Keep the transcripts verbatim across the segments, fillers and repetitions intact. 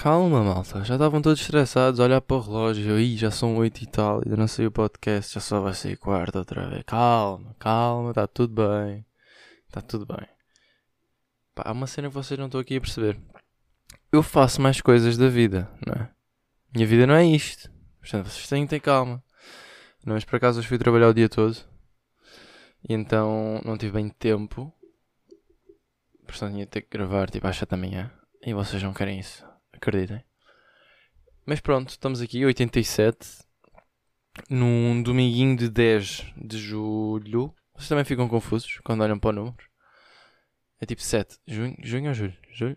Calma, malta, já estavam todos estressados a olhar para o relógio. Ih, já são oito e tal, ainda não saiu o podcast, já só vai sair quarta outra vez. Calma, calma, está tudo bem. Está tudo bem. Pá, há uma cena que vocês não estão aqui a perceber. Eu faço mais coisas da vida, não é? Minha vida não é isto. Portanto, vocês têm que ter calma. Não, mas por acaso hoje fui trabalhar o dia todo. E então não tive bem tempo. Portanto, ia ter que gravar tipo às sete da manhã. E vocês não querem isso. Acreditem. Mas pronto, estamos aqui, oitenta e sete, num dominguinho de dez de julho. Vocês também ficam confusos quando olham para o número. É tipo sete. Junho, junho ou julho? Julho?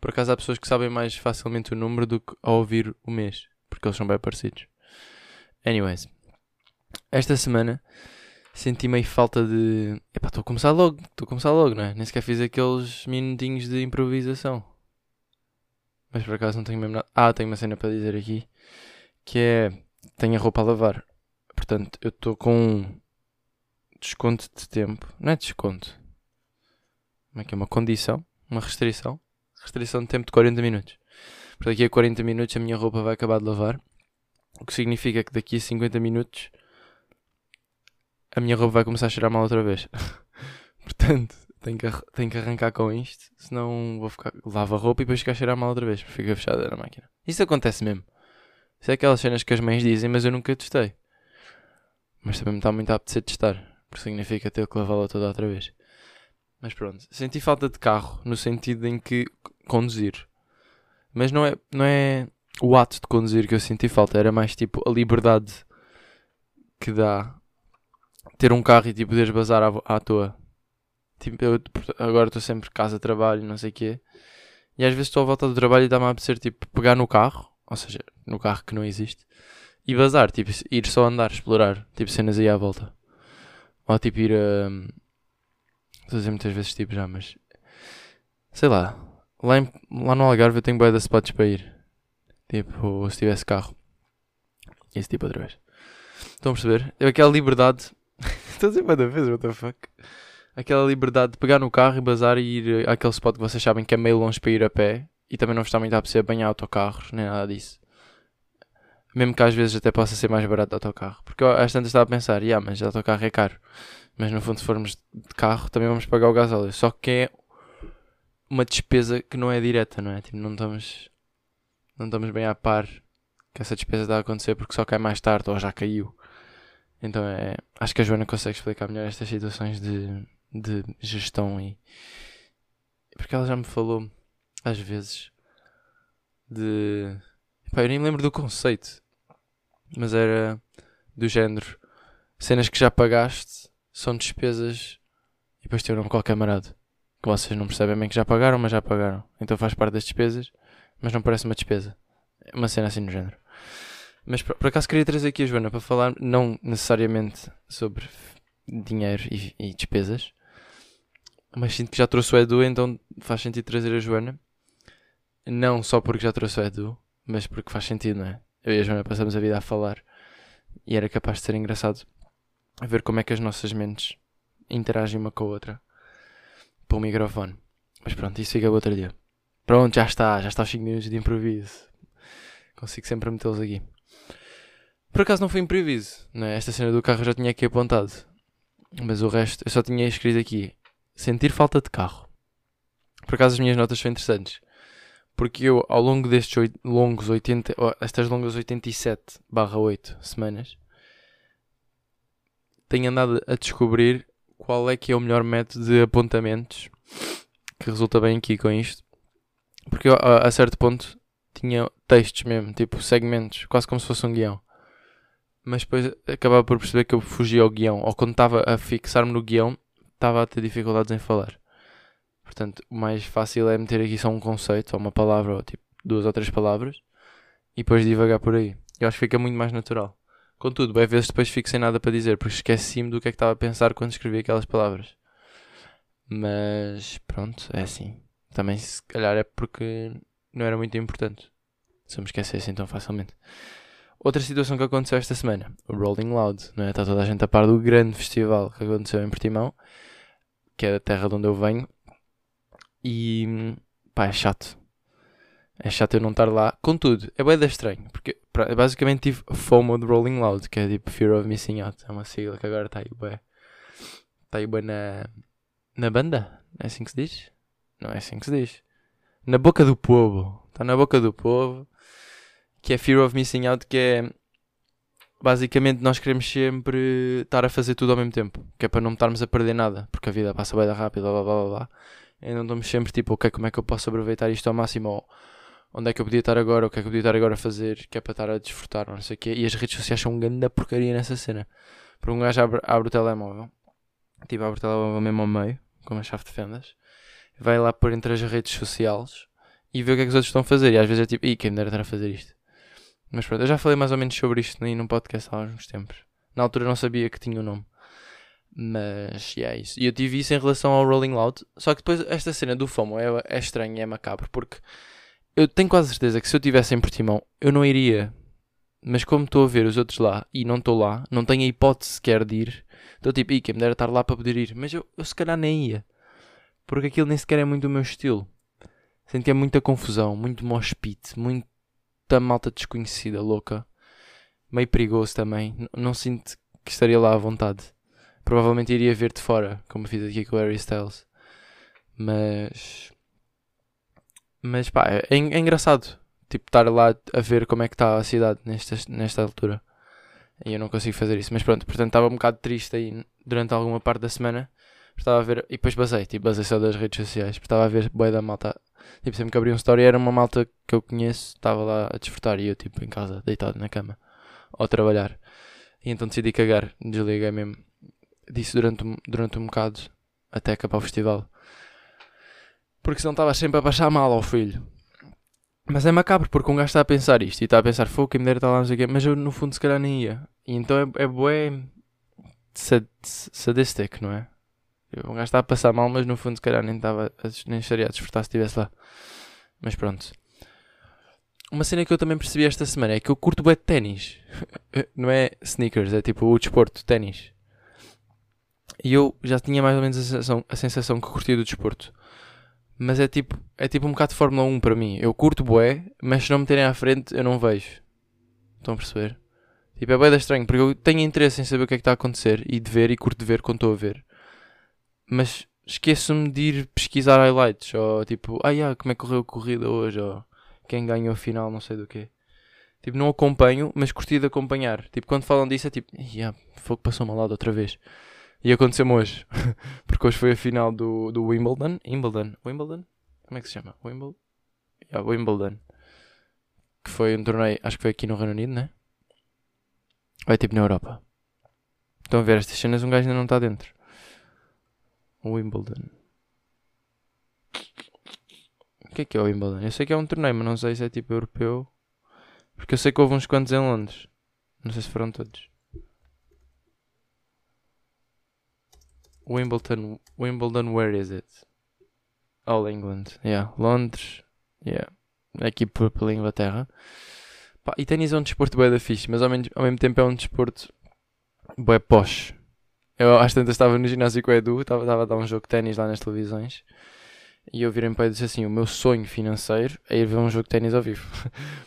Por acaso há pessoas que sabem mais facilmente o número do que ao ouvir o mês, porque eles são bem parecidos. Anyways, esta semana senti meio falta de... Epá, estou a começar logo, estou a começar logo, não é? Nem sequer fiz aqueles minutinhos de improvisação. Mas por acaso não tenho mesmo nada... Ah, tenho uma cena para dizer aqui, que é... Tenho a roupa a lavar. Portanto, eu estou com um desconto de tempo. Não é desconto. Como é que é? Uma condição, uma restrição. Restrição de tempo de quarenta minutos. Portanto, daqui a quarenta minutos a minha roupa vai acabar de lavar. O que significa que daqui a cinquenta minutos... A minha roupa vai começar a cheirar mal outra vez. Portanto, tenho que, ar- tenho que arrancar com isto. Senão vou ficar... Lavo a roupa e depois ficar a cheirar mal outra vez. Porque fica fechada na máquina. Isso acontece mesmo. Isso é aquelas cenas que as mães dizem, mas eu nunca testei. Mas também me está muito a apetecer testar. Porque significa ter que lavá-la toda outra vez. Mas pronto. Senti falta de carro. No sentido em que... Conduzir. Mas não é, não é o ato de conduzir que eu senti falta. Era mais tipo a liberdade que dá... Ter um carro e tipo poderes bazar à, à toa. Tipo, eu agora estou sempre casa, trabalho, não sei o quê. E às vezes estou à volta do trabalho e dá-me a apetecer tipo pegar no carro. Ou seja, no carro que não existe. E bazar, tipo ir só andar, explorar. Tipo cenas aí à volta. Ou tipo ir a... Estou a dizer muitas vezes tipo já, mas... Sei lá. Lá, em, lá no Algarve eu tenho bué de spots para ir. Tipo, se tivesse carro. Esse tipo outra vez. Estão a perceber? Eu aquela liberdade... Estou a dizer muita vez, what the fuck. Aquela liberdade de pegar no carro e bazar e ir àquele spot que vocês sabem que é meio longe para ir a pé. E também não vos está muito a perceber banhar autocarros, nem nada disso. Mesmo que às vezes até possa ser mais barato de autocarro. Porque eu, às tantas estava a pensar, yeah, mas autocarro é caro. Mas no fundo se formos de carro também vamos pagar o gasóleo. Só que é uma despesa que não é direta, não é? Tipo, não estamos, não estamos bem a par que essa despesa está a acontecer porque só cai mais tarde ou já caiu. Então é, acho que a Joana consegue explicar melhor estas situações de, de gestão e... Porque ela já me falou, às vezes, de... Epá, eu nem me lembro do conceito, mas era do género. Cenas que já pagaste são despesas e depois tem o nome qualquer marado. Que vocês não percebem bem que já pagaram, mas já pagaram. Então faz parte das despesas, mas não parece uma despesa. É uma cena assim no género. Mas por, por acaso queria trazer aqui a Joana para falar, não necessariamente sobre dinheiro e, e despesas, mas sinto que já trouxe o Edu, então faz sentido trazer a Joana. Não só porque já trouxe o Edu, mas porque faz sentido, não é? Eu e a Joana passamos a vida a falar e era capaz de ser engraçado a ver como é que as nossas mentes interagem uma com a outra pelo microfone. Mas pronto, isso fica para outro dia. Pronto, já está, já está os cinco minutos de improviso. Consigo sempre metê-los aqui. Por acaso não foi improviso, né? Esta cena do carro eu já tinha aqui apontado. Mas o resto, eu só tinha escrito aqui. Sentir falta de carro. Por acaso as minhas notas são interessantes. Porque eu, ao longo destes oito, longos oitenta... Oh, estas longas oitenta e sete barra oito semanas, tenho andado a descobrir qual é que é o melhor método de apontamentos. Que resulta bem aqui com isto. Porque eu, a, a certo ponto, tinha textos mesmo, tipo segmentos, quase como se fosse um guião. Mas depois acabava por perceber que eu fugia ao guião. Ou quando estava a fixar-me no guião, estava a ter dificuldades em falar. Portanto, o mais fácil é meter aqui só um conceito, ou uma palavra, ou tipo duas ou três palavras. E depois divagar por aí. Eu acho que fica muito mais natural. Contudo, bem vezes depois fico sem nada para dizer, porque esqueci-me do que é que estava a pensar quando escrevi aquelas palavras. Mas pronto, é assim. Também se calhar é porque não era muito importante. Se eu me esquecesse então facilmente. Outra situação que aconteceu esta semana, o Rolling Loud, não é? Está toda a gente a par do grande festival que aconteceu em Portimão, que é da terra de onde eu venho, e pá, é chato. É chato eu não estar lá. Contudo, é bem estranho, porque basicamente tive FOMO de Rolling Loud, que é tipo Fear of Missing Out. É uma sigla que agora está aí bem. Está aí bem na, na banda. Não é assim que se diz? Não é assim que se diz. Na boca do povo. Está na boca do povo. Que é Fear of Missing Out, que é... Basicamente nós queremos sempre estar a fazer tudo ao mesmo tempo, que é para não estarmos a perder nada, porque a vida passa bem rápido, blá blá blá blá. E não estamos sempre tipo, ok, como é que eu posso aproveitar isto ao máximo, ou onde é que eu podia estar agora, ou o que é que eu podia estar agora a fazer, que é para estar a desfrutar, ou não sei o quê. E as redes sociais são uma grande porcaria nessa cena, porque um gajo abre, abre o telemóvel, tipo abre o telemóvel mesmo ao meio, com uma chave de fendas, vai lá por entre as redes sociais e vê o que é que os outros estão a fazer, e às vezes é tipo, ih, quem me dera estar a fazer isto. Mas pronto, eu já falei mais ou menos sobre isto num podcast há alguns tempos. Na altura não sabia que tinha o nome. Mas, e yeah, é isso. E eu tive isso em relação ao Rolling Loud. Só que depois esta cena do FOMO é, é estranha, é macabro. Porque eu tenho quase certeza que se eu estivesse em Portimão, eu não iria. Mas como estou a ver os outros lá e não estou lá, não tenho a hipótese sequer de ir. Estou tipo, e quem me dera estar lá para poder ir. Mas eu, eu se calhar nem ia. Porque aquilo nem sequer é muito o meu estilo. Sentia muita confusão, muito mosh pit, muito... da malta desconhecida, louca, meio perigoso também, não, não sinto que estaria lá à vontade. Provavelmente iria ver de fora, como fiz aqui com o Harry Styles, mas mas pá, é, é engraçado, tipo, estar lá a ver como é que está a cidade nesta, nesta altura, e eu não consigo fazer isso, mas pronto, portanto estava um bocado triste aí durante alguma parte da semana, estava a ver, e depois basei, tipo, basei só das redes sociais, estava a ver bué da malta. Tipo, sempre que abri um story era uma malta que eu conheço, estava lá a desfrutar e eu tipo em casa, deitado na cama, ou a trabalhar. E então decidi cagar, desliguei mesmo disso durante, durante um bocado, até acabar o festival. Porque senão estava sempre a baixar mal ao filho. Mas é macabro, porque um gajo está a pensar isto, e está a pensar, fogo, quem me dera está lá, não sei o quê, mas eu no fundo se calhar nem ia. E então é, é bué sad, sadistic, não é? Um gajo está a passar mal, mas no fundo se calhar nem, estava a, nem estaria a desfrutar se estivesse lá. Mas pronto. Uma cena que eu também percebi esta semana é que eu curto bué de ténis. Não é sneakers, é tipo o desporto, ténis. E eu já tinha mais ou menos a sensação, a sensação que curtia do desporto. Mas é tipo, é tipo um bocado de Fórmula um para mim. Eu curto bué, mas se não me terem à frente eu não vejo. Estão a perceber? Tipo, é bué estranho, porque eu tenho interesse em saber o que é que está a acontecer e de ver, e curto de ver quando estou a ver. Mas esqueço-me de ir pesquisar highlights, ou tipo, ah, yeah, como é que correu a corrida hoje, ou quem ganhou a final, não sei do quê. Tipo, não acompanho, mas curti de acompanhar. Tipo, quando falam disso é tipo, yeah, fogo, passou-me ao lado outra vez. E aconteceu-me hoje, porque hoje foi a final do, do Wimbledon. Wimbledon, Wimbledon? Como é que se chama? Wimbledon? Yeah, Wimbledon. Que foi um torneio, acho que foi aqui no Reino Unido, né? Ou é tipo na Europa? Estão a ver estas cenas, um gajo ainda não está dentro. Wimbledon. O que é que é o Wimbledon? Eu sei que é um torneio, mas não sei se é tipo europeu. Porque eu sei que houve uns quantos em Londres. Não sei se foram todos. Wimbledon, Wimbledon, where is it? All England. Yeah, Londres. Yeah. Aqui pela Inglaterra. Pá, e ténis é um desporto bué da fixe, mas ao mesmo, ao mesmo tempo é um desporto bué posh. Eu às tantas estava no ginásio com o Edu, estava, estava a dar um jogo de ténis lá nas televisões, e eu virei-me para ele e disse assim, o meu sonho financeiro é ir ver um jogo de ténis ao vivo.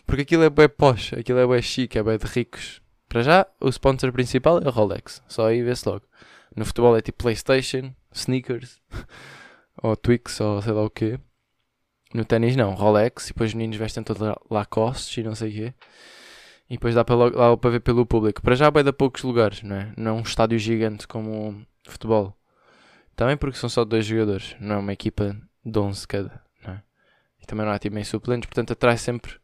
Porque aquilo é bué posh, aquilo é bué chique, é bué de ricos. Para já, o sponsor principal é o Rolex, só aí vê-se logo. No futebol é tipo PlayStation, sneakers, ou Twix, ou sei lá o quê. No ténis não, Rolex, e depois os meninos vestem todos Lacoste e não sei o quê. E depois dá para, logo, dá para ver pelo público. Para já vai dar poucos lugares, não é? Não é um estádio gigante como futebol. Também porque são só dois jogadores. Não é uma equipa de onze cada, não é? E também não há time em suplentes. Portanto, atrai sempre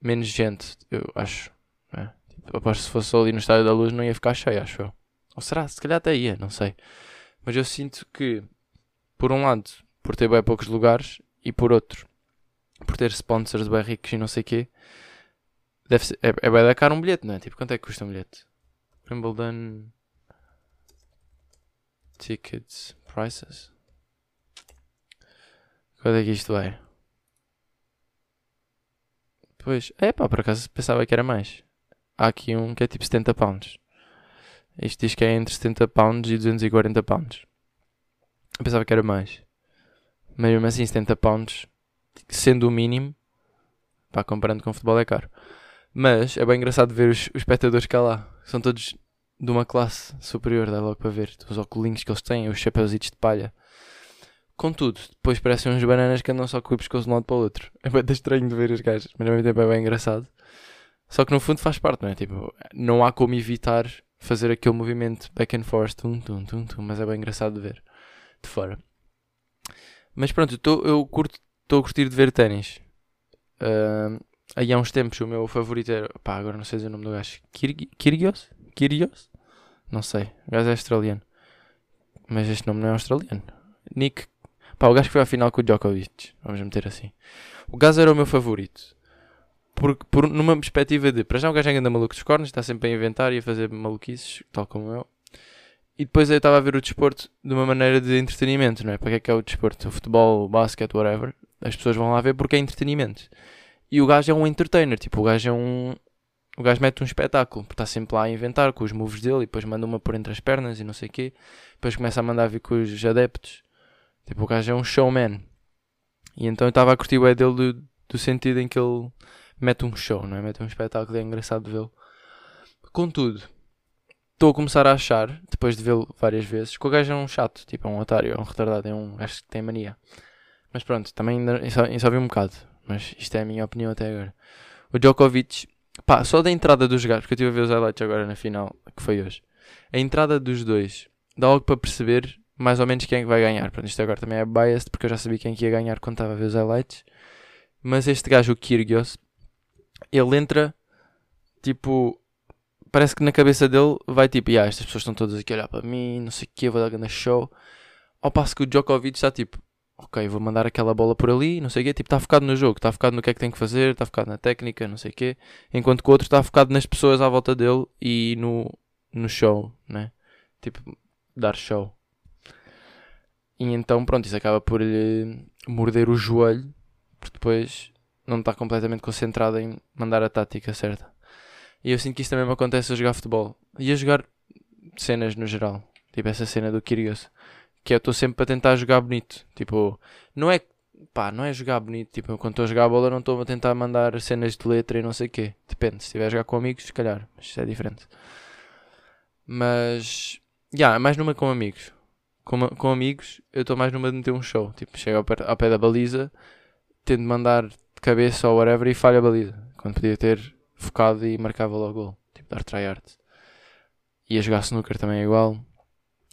menos gente, eu acho. Não é? Tipo, aposto que se fosse ali no Estádio da Luz não ia ficar cheio, acho eu. Ou será? Se calhar até ia, não sei. Mas eu sinto que, por um lado, por ter bem poucos lugares, e por outro, por ter sponsors bem ricos e não sei o quê, deve ser, é, é bem da cara um bilhete, não é? Tipo, quanto é que custa um bilhete? Wimbledon Tickets Prices. Quanto é que isto vai? Pois, é pá, por acaso pensava que era mais. Há aqui um que é tipo setenta pounds. Isto diz que é entre setenta pounds e duzentos e quarenta pounds. Eu pensava que era mais. Mas mesmo assim, setenta pounds, sendo o mínimo, Pá, comparando com o futebol é caro. Mas é bem engraçado ver os, os espectadores que há lá. São todos de uma classe superior, dá logo para ver. Os óculos que eles têm, os chapéuzitos de palha. Contudo, depois parecem uns bananas que andam só com o pescoço de um lado para o outro. É bem estranho de ver os gajos, mas ao mesmo tempo é bem engraçado. Só que no fundo faz parte, não é? Tipo, não há como evitar fazer aquele movimento back and forth, tum, tum, tum, tum, mas é bem engraçado de ver de fora. Mas pronto, eu tô, eu curto, estou a curtir de ver ténis. Uh, aí há uns tempos o meu favorito era... Pá, agora não sei dizer o nome do gajo. Kyrgios? Kyrgios? Não sei, o gajo é australiano. Mas este nome não é australiano. Nick... Pá, o gajo que foi à final com o Djokovic, vamos meter assim. O gajo era o meu favorito. Porque, por, numa perspectiva de... Para já o gajo ainda maluco dos cornos, está sempre a inventar e a fazer maluquices, tal como eu. E depois eu estava a ver o desporto de uma maneira de entretenimento, não é? Para que é que é o desporto? O futebol, o basquete, whatever. As pessoas vão lá ver porque é entretenimento. E o gajo é um entertainer, tipo, o gajo é um... O gajo mete um espetáculo, porque está sempre lá a inventar com os moves dele e depois manda uma por entre as pernas e não sei o quê. Depois começa a mandar vir com os adeptos. Tipo, o gajo é um showman. E então eu estava a curtir o é dele do, do sentido em que ele mete um show, não é? Mete um espetáculo e é engraçado de vê-lo. Contudo, estou a começar a achar, depois de vê-lo várias vezes, que o gajo é um chato, tipo, é um otário, é um retardado, é um gajo que tem mania. Mas pronto, também ainda só, só vi um bocado, mas isto é a minha opinião até agora. O Djokovic, pá, só da entrada dos gajos, porque eu estive a ver os highlights agora na final, que foi hoje. A entrada dos dois dá algo para perceber mais ou menos quem é que vai ganhar. Pronto, isto agora também é biased, porque eu já sabia quem que ia ganhar quando estava a ver os highlights. Mas este gajo, o Kyrgios, ele entra, tipo, parece que na cabeça dele vai tipo, yeah, estas pessoas estão todas aqui a olhar para mim, não sei o quê, vou dar grande show. Ao passo que o Djokovic está tipo, ok, vou mandar aquela bola por ali, não sei o quê, tipo, está focado no jogo, está focado no que é que tem que fazer, está focado na técnica, não sei o quê. Enquanto que o outro está focado nas pessoas à volta dele e no, no show, né? Tipo, dar show. E então, pronto, isso acaba por lhe morder o joelho, porque depois não está completamente concentrado em mandar a tática certa. E eu sinto que isso também me acontece a jogar futebol e a jogar cenas no geral. Tipo essa cena do Kyrgios, que eu estou sempre a tentar jogar bonito. Tipo, não é, pá, não é jogar bonito. Tipo, quando estou a jogar a bola não estou a tentar mandar cenas de letra e não sei o quê. Depende, se estiver a jogar com amigos, se calhar, mas isso é diferente. Mas, já, yeah, mais numa com amigos. Com, com amigos, eu estou mais numa de meter um show. Tipo, chego ao pé, ao pé da baliza, tento mandar de cabeça ou whatever e falho a baliza. Quando podia ter focado e marcava logo o gol. Tipo, dar tryhard. E a jogar snooker também é igual.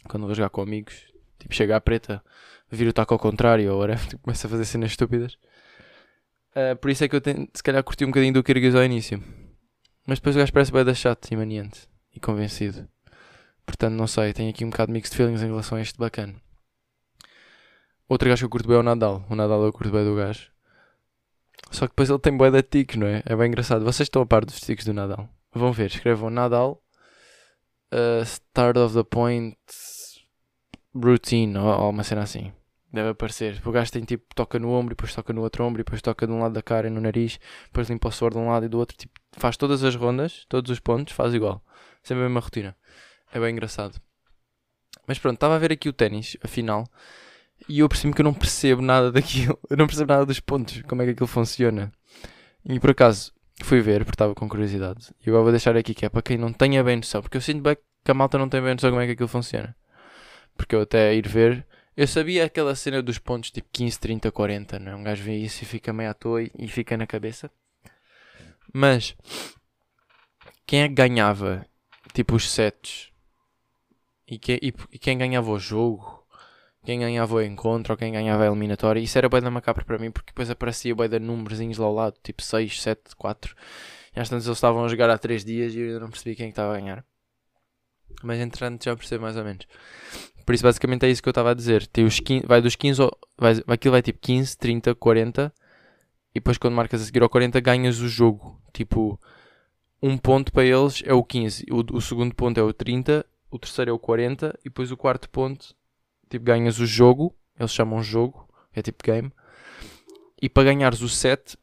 Quando vou jogar com amigos, tipo, chego à preta, viro o taco ao contrário ou whatever. Tipo, começo a fazer cenas estúpidas. Uh, por isso é que eu tento, se calhar, curti um bocadinho do Kyrgios ao início. Mas depois o gajo parece bem da chato e maniante. E convencido. Portanto, não sei, tenho aqui um bocado de mixed feelings em relação a este bacana. Outro gajo que eu curto bem é o Nadal. O Nadal eu curto bem do gajo. Só que depois ele tem bué de tiques, não é? É bem engraçado. Vocês estão a par dos tiques do Nadal? Vão ver, escrevam Nadal uh, Start of the Point Routine, ou, ou uma cena assim. Deve aparecer. O gajo tem tipo, toca no ombro e depois toca no outro ombro e depois toca de um lado da cara e no nariz. Depois limpa o suor de um lado e do outro. Tipo, faz todas as rondas, todos os pontos, faz igual. Sempre a mesma rotina. É bem engraçado. Mas pronto, estava a ver aqui o ténis, afinal, e eu percebi que eu não percebo nada daquilo. Eu não percebo nada dos pontos, como é que aquilo funciona. E por acaso, fui ver, porque estava com curiosidade. E agora vou deixar aqui que é para quem não tenha bem noção, porque eu sinto bem que a malta não tem bem noção como é que aquilo funciona. Porque eu até ir ver, eu sabia aquela cena dos pontos tipo quinze, trinta, quarenta, não é? Um gajo vê isso e fica meio à toa e, e fica na cabeça. Mas, quem é que ganhava, tipo, os sets? E quem, e, e quem ganhava o jogo, quem ganhava o encontro ou quem ganhava a eliminatória, isso era bué da macabra para mim, porque depois aparecia bué de númerozinhos lá ao lado, tipo seis, sete, quatro. E às tantas eles estavam a jogar há três dias e eu não percebi quem estava a ganhar. Mas entretanto já percebo mais ou menos. Por isso basicamente é isso que eu estava a dizer. Tem os quinze, vai dos quinze, vai, aquilo vai tipo quinze, trinta, quarenta. E depois quando marcas a seguir ao quarenta ganhas o jogo. Tipo, um ponto para eles é o quinze, o, o segundo ponto é o trinta. O terceiro é o quarenta e depois o quarto ponto, tipo, ganhas o jogo, eles chamam jogo, é tipo game. E para ganhares o set,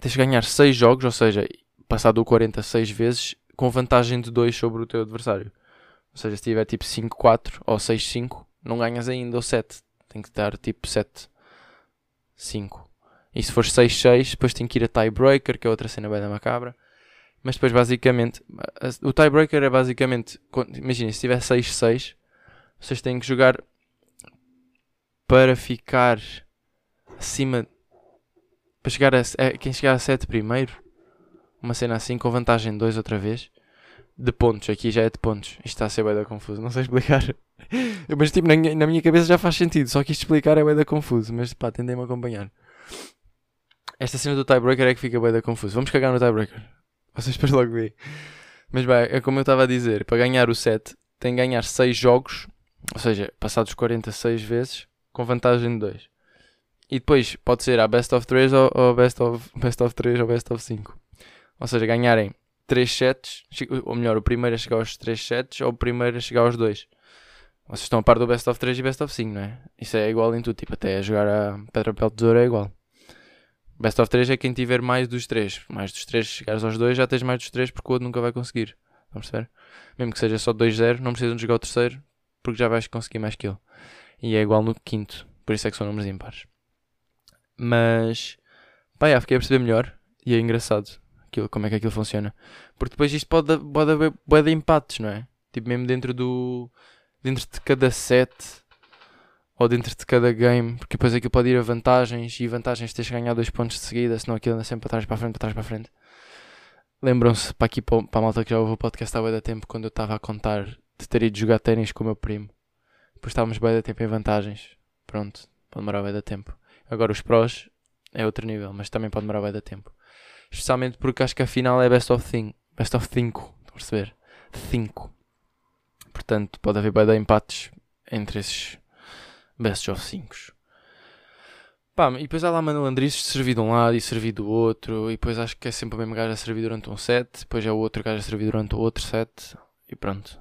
tens de ganhar seis jogos, ou seja, passado o quarenta seis vezes, com vantagem de dois sobre o teu adversário. Ou seja, se tiver tipo cinco a quatro ou seis a cinco, não ganhas ainda o sete. Tem que dar tipo sete a cinco. E se for seis seis, depois tem que ir a tiebreaker, que é outra cena bem da macabra. Mas depois, basicamente, o tiebreaker é basicamente... Imagina, se tiver seis seis, vocês têm que jogar para ficar acima... Para chegar a, é, quem chegar a sete primeiro, uma cena assim, com vantagem de dois outra vez, de pontos. Aqui já é de pontos. Isto está a ser bem da confuso, não sei explicar. Mas tipo, na, na minha cabeça já faz sentido, só que isto explicar é bem da confuso. Mas pá, tentem-me acompanhar. Esta cena do tiebreaker é que fica bem da confuso. Vamos cagar no tiebreaker. Vocês depois logo veem. Mas bem, é como eu estava a dizer, para ganhar o set tem que ganhar seis jogos, ou seja, passados quarenta e seis vezes, com vantagem de dois. E depois pode ser a best of três ou, ou best of best of três ou best of cinco. Ou seja, ganharem três sets, ou melhor, o primeiro a chegar aos três sets ou o primeiro a chegar aos dois. Vocês estão a par do best of três e best of cinco, não é? Isso é igual em tudo, tipo, até jogar a pedra, papel, tesoura é igual. Best of três é quem tiver mais dos três. Mais dos três, chegares aos dois, já tens mais dos três, porque o outro nunca vai conseguir. Estão a perceber? Mesmo que seja só dois zero, não precisam de jogar o terceiro, porque já vais conseguir mais que ele. E é igual no quinto, por isso é que são números ímpares. Mas, pá, já fiquei a perceber melhor. E é engraçado aquilo, como é que aquilo funciona. Porque depois isto pode, pode haver bué de empates, não é? Tipo, mesmo dentro do... Dentro de cada set... ou dentro de cada game, porque depois aquilo pode ir a vantagens, e vantagens tens de ganhar dois pontos de seguida, senão aquilo anda sempre para trás, para a frente, para trás, para a frente. Lembram-se, para aqui, para a malta que já ouviu o podcast há bué da tempo, quando eu estava a contar de ter ido jogar ténis com o meu primo, depois estávamos bué da tempo em vantagens, pronto, pode demorar bué da tempo. Agora os prós é outro nível, mas também pode demorar bué da tempo, especialmente porque acho que a final é best of cinco, best of cinco, estão a perceber? cinco, portanto pode haver bué de empates entre esses best of cinco. Pá, e depois há lá malandrices de servir de um lado e servir do outro, e depois acho que é sempre o mesmo gajo a servir durante um set, depois é o outro gajo a servir durante o outro set, e pronto.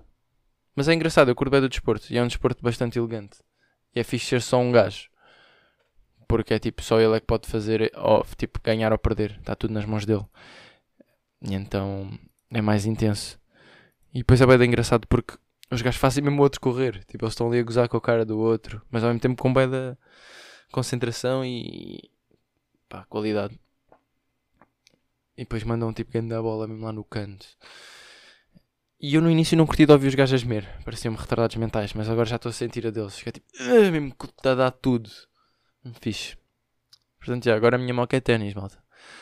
Mas é engraçado, eu curto bem do desporto, e é um desporto bastante elegante, e é fixe ser só um gajo, porque é tipo, só ele é que pode fazer, ou, tipo, ganhar ou perder, está tudo nas mãos dele, e então é mais intenso. E depois é bem engraçado porque os gajos fazem mesmo o outro correr, tipo, eles estão ali a gozar com a cara do outro, mas ao mesmo tempo com bem da concentração e, pá, qualidade. E depois mandam um tipo que anda a bola mesmo lá no canto. E eu no início não curti de ouvir os gajos a gemer, pareciam-me retardados mentais, mas agora já estou a sentir a deles, que é tipo, uh, mesmo que está a dar tudo, fixe. Portanto, já, agora a minha moca é ténis, malta.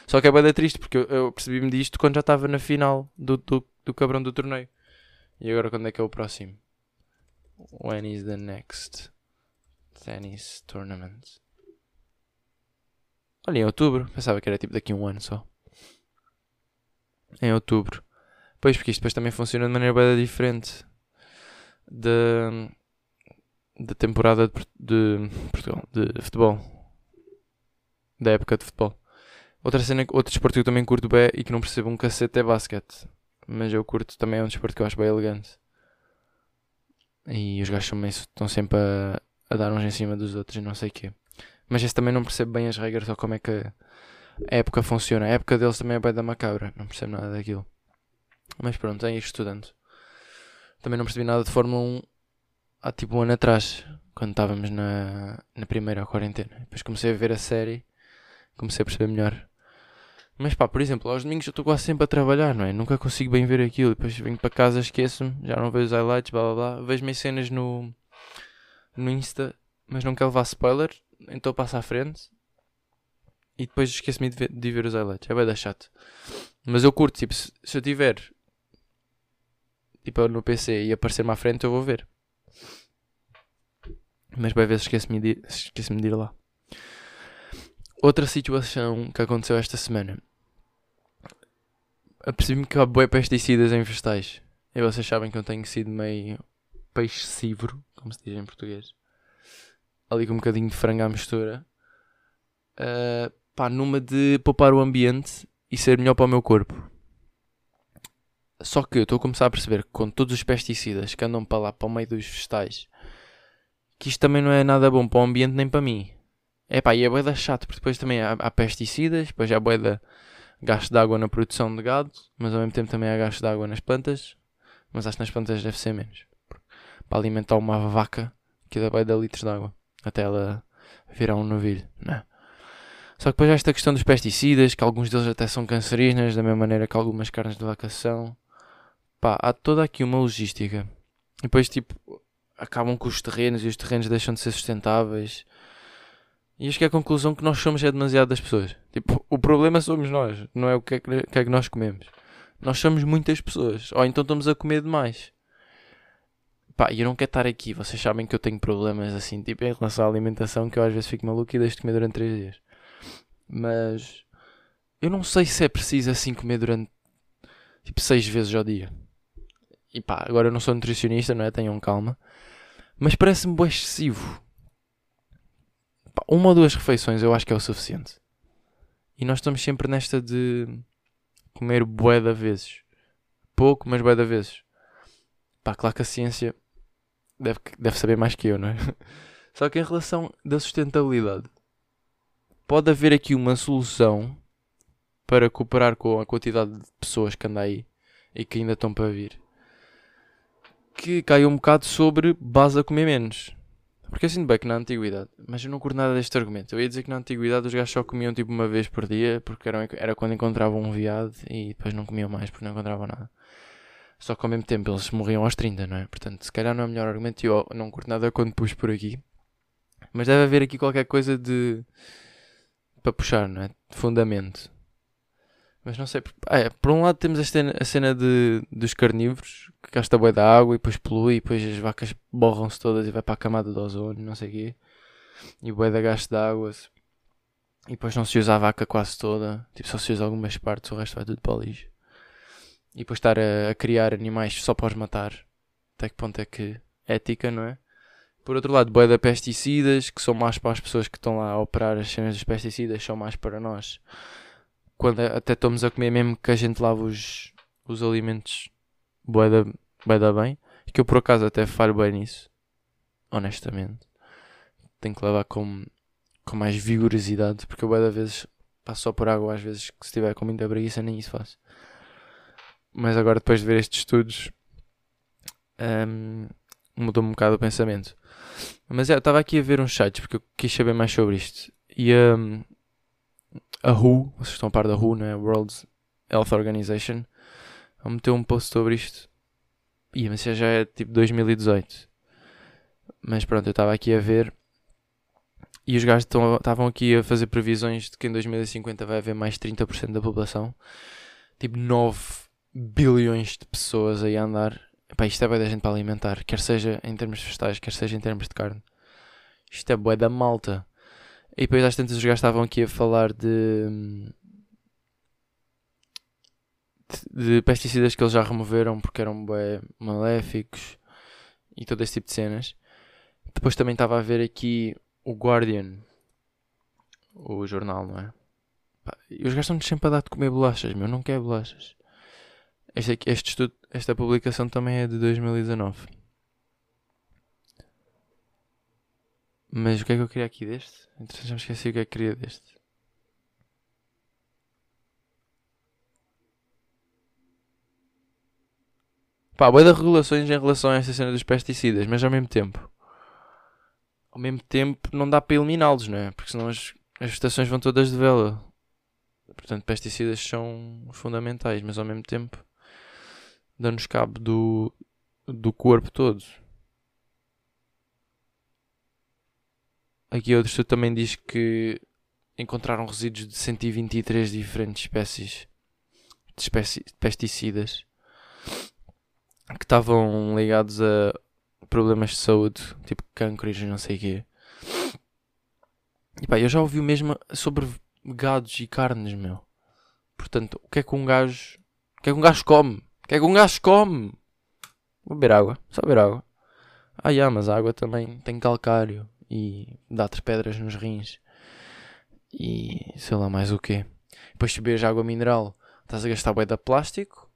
Só que é bem da triste, porque eu, eu percebi-me disto quando já estava na final do, do, do cabrão do torneio. E agora quando é que é o próximo? When is the next tennis tournament? Olha, em outubro. Pensava que era tipo daqui a um ano só. Em outubro. Pois, porque isto depois também funciona de maneira bem diferente da da temporada de, de Portugal, de futebol. Da época de futebol. Outra cena, outro desporto que eu também curto bem e que não percebo um cacete é basquete. Mas eu curto também, é um desporto que eu acho bem elegante. E os gajos também estão sempre a, a dar uns em cima dos outros e não sei o quê. Mas esse também não percebe bem as regras ou como é que a época funciona. A época deles também é bem da macabra, não percebo nada daquilo. Mas pronto, é isto estudando. Também não percebi nada de Fórmula um há tipo um ano atrás, quando estávamos na, na primeira quarentena. Depois comecei a ver a série, comecei a perceber melhor. Mas pá, por exemplo, aos domingos eu estou quase sempre a trabalhar, não é? Nunca consigo bem ver aquilo. Depois venho para casa, esqueço-me, já não vejo os highlights, blá blá blá. Vejo minhas cenas no, no Insta, mas não quero levar spoiler, então passo à frente. E depois esqueço-me de ver, de ver os highlights, é bem da chato. Mas eu curto, tipo, se, se eu tiver tipo no P C e aparecer-me à frente, eu vou ver. Mas bem, às vezes esqueço-me de, esqueço-me de ir lá. Outra situação que aconteceu esta semana. Apercebi-me que há bué pesticidas em vegetais. E vocês sabem que eu tenho sido meio peixe-cívoro, como se diz em português. Ali com um bocadinho de frango à mistura. Uh, pá, numa de poupar o ambiente e ser melhor para o meu corpo. Só que eu estou a começar a perceber que com todos os pesticidas que andam para lá, para o meio dos vegetais, que isto também não é nada bom para o ambiente nem para mim. É pá, e é bué da chato, porque depois também há, há pesticidas, depois há bué da... gasto de água na produção de gado, mas ao mesmo tempo também há gasto de água nas plantas, mas acho que nas plantas deve ser menos. Para alimentar uma vaca, que dá bem de litros de água, até ela virar um novilho, não é? Só que depois há esta questão dos pesticidas, que alguns deles até são cancerígenas, da mesma maneira que algumas carnes de vaca são. Pá, há toda aqui uma logística. E depois, tipo, acabam com os terrenos e os terrenos deixam de ser sustentáveis. E acho que a conclusão que nós somos é demasiado das pessoas. Tipo, o problema somos nós, não é o que é que, que, é que nós comemos. Nós somos muitas pessoas, ou então estamos a comer demais. Pá, e eu não quero estar aqui, vocês sabem que eu tenho problemas assim, tipo, em relação à alimentação, que eu às vezes fico maluco e deixo de comer durante três dias. Mas eu não sei se é preciso assim comer durante, tipo, seis vezes ao dia. E pá, agora eu não sou nutricionista, não é? Tenham calma. Mas parece-me bem excessivo. Uma ou duas refeições eu acho que é o suficiente. E nós estamos sempre nesta de comer bué da vezes. Pouco, mas bué da vezes. Pá, claro que a ciência deve, deve saber mais que eu, não é? Só que em relação da sustentabilidade, pode haver aqui uma solução para cooperar com a quantidade de pessoas que anda aí e que ainda estão para vir. Que cai um bocado sobre base a comer menos. Porque assim, bem que na antiguidade, mas eu não curto nada deste argumento. Eu ia dizer que na antiguidade os gajos só comiam tipo uma vez por dia, porque eram, era quando encontravam um veado e depois não comiam mais porque não encontravam nada. Só que ao mesmo tempo eles morriam aos trinta, não é? Portanto, se calhar não é o melhor argumento e eu não curto nada quando puxo por aqui. Mas deve haver aqui qualquer coisa de... para puxar, não é? De fundamento. Mas não sei... Ah, é, por um lado temos a cena, a cena de, dos carnívoros, que gasta bué da água e depois polui, e depois as vacas borram-se todas e vai para a camada de ozono, não sei o quê. E bué da gasto de água. E depois não se usa a vaca quase toda. Tipo, só se usa algumas partes, o resto vai tudo para o lixo. E depois estar a, a criar animais só para os matar. Até que ponto é que ética, não é? Por outro lado, bué da pesticidas, que são mais para as pessoas que estão lá a operar as cenas dos pesticidas, são mais para nós. Quando até estamos a comer mesmo que a gente lava os, os alimentos bué da, bué da bem. Que eu por acaso até falho bem nisso. Honestamente. Tenho que lavar com, com mais vigorosidade, porque eu bué da vezes passo só por água, às vezes que se estiver com muita preguiça nem isso faço. Mas agora depois de ver estes estudos um, mudou-me um bocado o pensamento. Mas é, eu estava aqui a ver uns sites porque eu quis saber mais sobre isto. E um, a W H O, vocês estão a par da W H O, não é? World Health Organization, meteu um post sobre isto. E mas já é tipo dois mil e dezoito. Mas pronto, eu estava aqui a ver. E os gajos estavam aqui a fazer previsões de que em dois mil e cinquenta vai haver mais trinta por cento da população. Tipo nove bilhões de pessoas aí a andar. Epá, isto é bué da gente para alimentar, quer seja em termos vegetais, quer seja em termos de carne. Isto é bué da malta. E depois às tantas os gajos estavam aqui a falar de, de de pesticidas que eles já removeram porque eram bué maléficos e todo esse tipo de cenas. Depois também estava a ver aqui o Guardian, o jornal, não é? Epá, e os gajos estão-nos sempre a dar de comer bolachas, meu, não quero bolachas. Este aqui, este estudo, esta publicação também é de dois mil e dezanove. Mas o que é que eu queria aqui deste? Interessante, já me esqueci o que é que queria deste. Pá, bué de regulações em relação a esta cena dos pesticidas, mas ao mesmo tempo. Ao mesmo tempo não dá para eliminá-los, não é? Porque senão as, as estações vão todas de vela. Portanto, pesticidas são fundamentais, mas ao mesmo tempo... dando-nos cabo do, do corpo todo. Aqui outro estudo também diz que encontraram resíduos de cento e vinte e três diferentes espécies de espécie, pesticidas que estavam ligados a problemas de saúde, tipo cânceres e não sei o quê. E pá, eu já ouvi o mesmo sobre gados e carnes, meu. Portanto, o que é que um gajo, o que é que um gajo come? Que é que um gajo come? Vou beber água, só beber água. Ah, yeah, mas a água também tem calcário e dá-te pedras nos rins e sei lá mais o quê. Depois se beberes água mineral, estás a gastar bué de plástico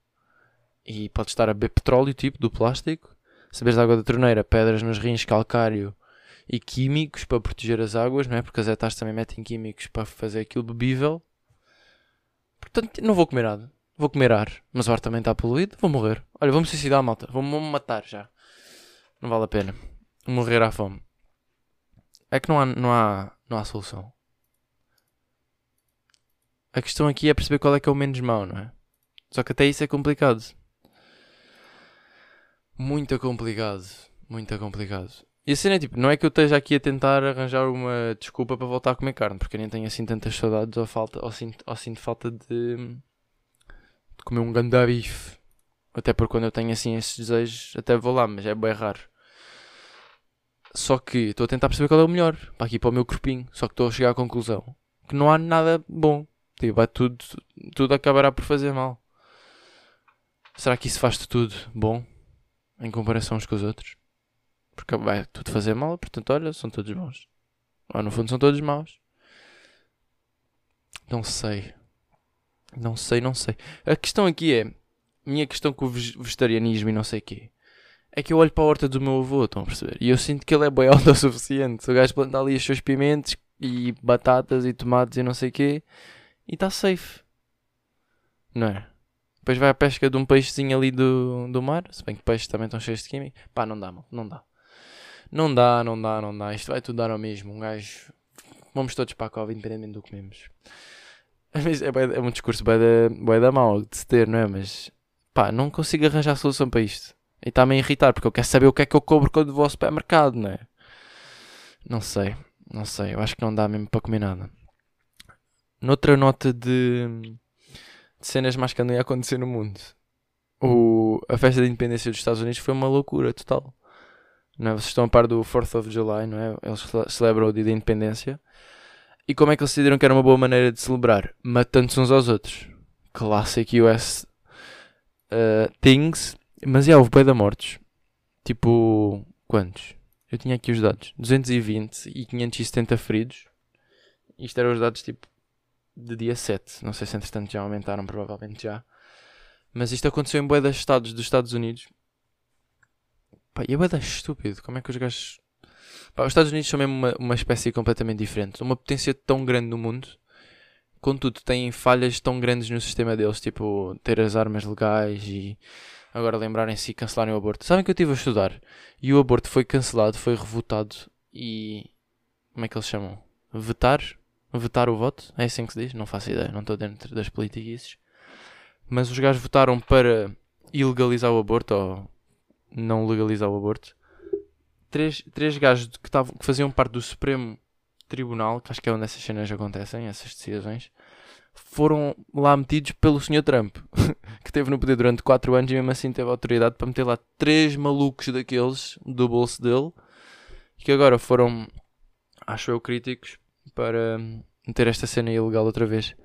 e podes estar a beber petróleo tipo do plástico. Se beberes água da torneira, pedras nos rins, calcário e químicos para proteger as águas, não é? Porque as etas também metem químicos para fazer aquilo bebível. Portanto, não vou comer nada. Vou comer ar, mas o ar também está poluído, vou morrer. Olha, vou-me suicidar, malta, vou-me matar já. Não vale a pena. Morrer à fome. É que não há, não há, não há solução. A questão aqui é perceber qual é que é o menos mau, não é? Só que até isso é complicado. Muito complicado. Muito complicado. E assim, né, tipo, não é que eu esteja aqui a tentar arranjar uma desculpa para voltar a comer carne, porque eu nem tenho assim tantas saudades ou, falta, ou, sinto, ou sinto falta de, de comer um ganda bife. Até porque quando eu tenho assim esses desejos, até vou lá, mas é bem raro. Só que estou a tentar perceber qual é o melhor, para aqui para o meu corpinho. Só que estou a chegar à conclusão que não há nada bom. Tipo, vai tudo, tudo acabará por fazer mal. Será que isso faz-te tudo bom em comparação uns com os outros? Porque vai tudo fazer mal, portanto, olha, são todos maus. Ou no fundo são todos maus. Não sei. Não sei, não sei. A questão aqui é, minha questão com o vegetarianismo e não sei o quê, é que eu olho para a horta do meu avô, estão a perceber? E eu sinto que ele é bem autossuficiente. O gajo planta ali os seus pimentos e batatas e tomates e não sei o quê, e está safe. Não é? Depois vai à pesca de um peixezinho ali do, do mar. Se bem que peixes também estão cheios de química. Pá, não dá, mano. Não dá. Não dá, não dá, não dá. Isto vai tudo dar ao mesmo. Um gajo... Vamos todos para a cova, independentemente do que comemos. Mas é, é um discurso bem da, bem da mal de se ter, não é? Mas... Pá, não consigo arranjar solução para isto. E está-me a irritar, porque eu quero saber o que é que eu cobro quando vou ao supermercado, não é? Não sei. Não sei. Eu acho que não dá mesmo para comer nada. Noutra nota de... de cenas mais que andam a acontecer no mundo. O, a festa de independência dos Estados Unidos foi uma loucura total. Não é? Vocês estão a par do fourth of July, não é? Eles celebram o dia da independência. E como é que eles decidiram que era uma boa maneira de celebrar? Matando-se uns aos outros. Classic U S uh, things. Mas é, houve bué de mortes. Tipo, quantos? Eu tinha aqui os dados. duzentos e vinte e quinhentos e setenta feridos. Isto eram os dados tipo de dia sete, não sei se entretanto já aumentaram, provavelmente já. Mas isto aconteceu em bué de estados dos Estados Unidos. Pá, e é bué de estúpido, como é que os gajos... Pá, os Estados Unidos são mesmo uma, uma espécie completamente diferente. Uma potência tão grande no mundo, contudo têm falhas tão grandes no sistema deles, tipo ter as armas legais e agora lembrarem-se e cancelarem o aborto. Sabem que eu estive a estudar e o aborto foi cancelado, foi revotado e... Como é que eles chamam? Vetar? Vetar o voto, é assim que se diz, não faço ideia, não estou dentro das politiquices. Mas os gajos votaram para ilegalizar o aborto, ou não legalizar o aborto. Três, três gajos que, tavam, que faziam parte do Supremo Tribunal, que acho que é onde essas cenas acontecem, essas decisões, foram lá metidos pelo senhor Trump, que esteve no poder durante quatro anos e mesmo assim teve autoridade para meter lá três malucos daqueles, do bolso dele, que agora foram, acho eu, críticos, para meter esta cena ilegal outra vez.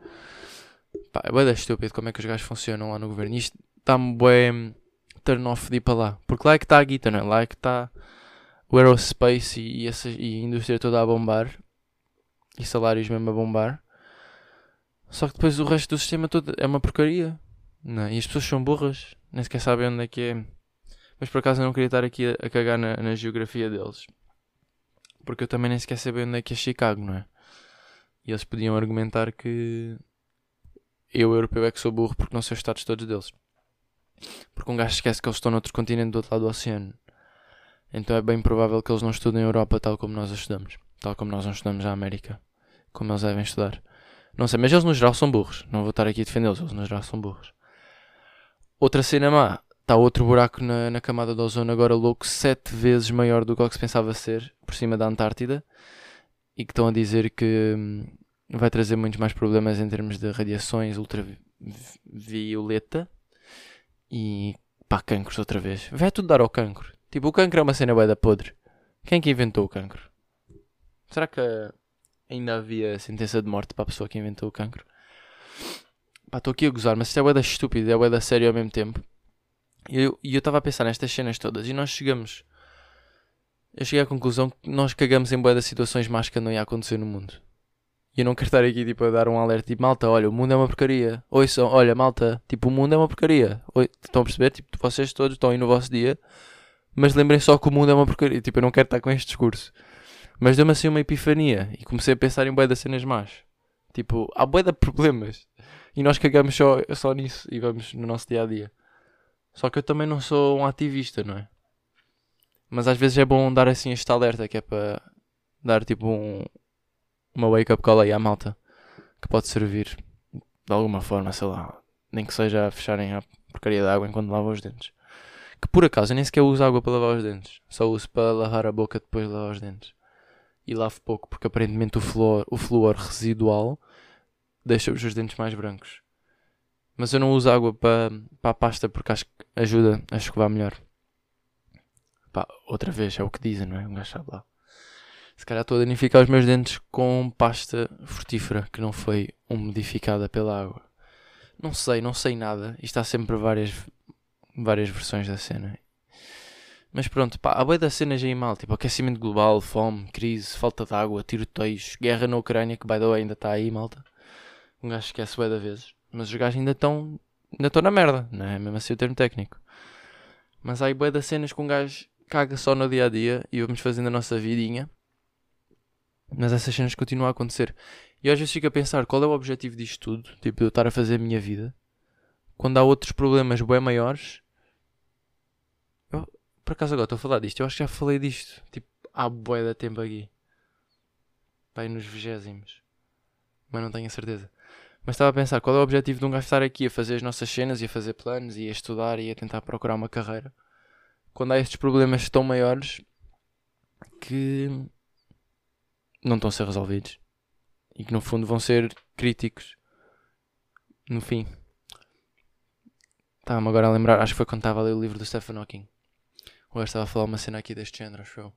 Pá, é bué da estúpido como é que os gajos funcionam lá no governo. Isto está-me bué turn off de ir para lá, porque lá é que está a guita, não é? Lá é que está o aerospace e, e, essa, e a indústria toda a bombar e salários mesmo a bombar. Só que depois o resto do sistema todo é uma porcaria, não é? E as pessoas são burras, nem sequer sabem onde é que é. Mas por acaso eu não queria estar aqui a, a cagar na, na geografia deles, porque eu também nem sequer sabia onde é que é Chicago, não é? E eles podiam argumentar que eu, europeu, é que sou burro porque não sei os estados todos deles. Porque um gajo esquece que eles estão noutro continente do outro lado do oceano. Então é bem provável que eles não estudem a Europa tal como nós a estudamos. Tal como nós não estudamos a América. Como eles devem estudar. Não sei, mas eles no geral são burros. Não vou estar aqui a defendê-los, eles no geral são burros. Outra cena má. Está outro buraco na, na camada de ozono agora louco, sete vezes maior do que o que se pensava ser, por cima da Antártida, e que estão a dizer que hum, vai trazer muitos mais problemas em termos de radiações ultravioleta e pá, cancros outra vez. Vai tudo dar ao cancro. Tipo, o cancro é uma cena bué da podre. Quem que inventou o cancro? Será que ainda havia sentença de morte para a pessoa que inventou o cancro? Pá, estou aqui a gozar, mas isto é bué da estúpido, é bué da sério ao mesmo tempo. E eu estava a pensar nestas cenas todas e nós chegamos... Eu cheguei à conclusão que nós cagamos em bué das situações más que andam a acontecer no mundo. E eu não quero estar aqui tipo a dar um alerta tipo, malta, olha, o mundo é uma porcaria. Ouçam, olha, malta, tipo, o mundo é uma porcaria. Oi, estão a perceber? Tipo, vocês todos estão aí no vosso dia. Mas lembrem só que o mundo é uma porcaria. Tipo, eu não quero estar com este discurso. Mas deu-me assim uma epifania e comecei a pensar em bué das cenas más. Tipo, há bué de problemas. E nós cagamos só, só nisso e vamos no nosso dia-a-dia. Só que eu também não sou um ativista, não é? Mas às vezes é bom dar assim este alerta, que é para dar tipo um, uma wake-up call aí à malta, que pode servir de alguma forma, sei lá, nem que seja a fecharem a porcaria de água enquanto lavo os dentes. Que por acaso eu nem sequer uso água para lavar os dentes, só uso para lavar a boca depois de lavar os dentes. E lavo pouco, porque aparentemente o flúor, o flúor residual deixa os seus dentes mais brancos. Mas eu não uso água para, para a pasta porque acho que ajuda a escovar melhor. Pá, outra vez, é o que dizem, não é? Um gajo sabe lá. Se calhar estou a danificar os meus dentes com pasta frutífera que não foi umedificada pela água. Não sei, não sei nada. Isto há sempre várias, várias versões da cena. Mas pronto, pá, há bué das cenas aí mal. Tipo aquecimento global, fome, crise, falta de água, tiroteios, guerra na Ucrânia, que by the way ainda está aí, malta. Um gajo esquece bué da vezes. Mas os gajos ainda estão ainda estão na merda, não é? Mesmo assim o termo técnico. Mas há aí bué das cenas que um gajo caga só no dia a dia e vamos fazendo a nossa vidinha. Mas essas cenas continuam a acontecer. E às vezes fico a pensar, qual é o objetivo disto tudo? Tipo, eu estar a fazer a minha vida. Quando há outros problemas bem maiores. Eu, por acaso agora estou a falar disto. Eu acho que já falei disto. Tipo, há bué da tempo aqui. Pai, nos vigésimos. Mas não tenho a certeza. Mas estava a pensar, qual é o objetivo de um gajo estar aqui a fazer as nossas cenas, e a fazer planos, e a estudar, e a tentar procurar uma carreira. Quando há estes problemas tão maiores que... não estão a ser resolvidos e que no fundo vão ser críticos no fim. Estava-me agora a lembrar, acho que foi quando estava a ler o livro do Stephen Hawking, o gajo estava a falar uma cena aqui deste género, acho eu,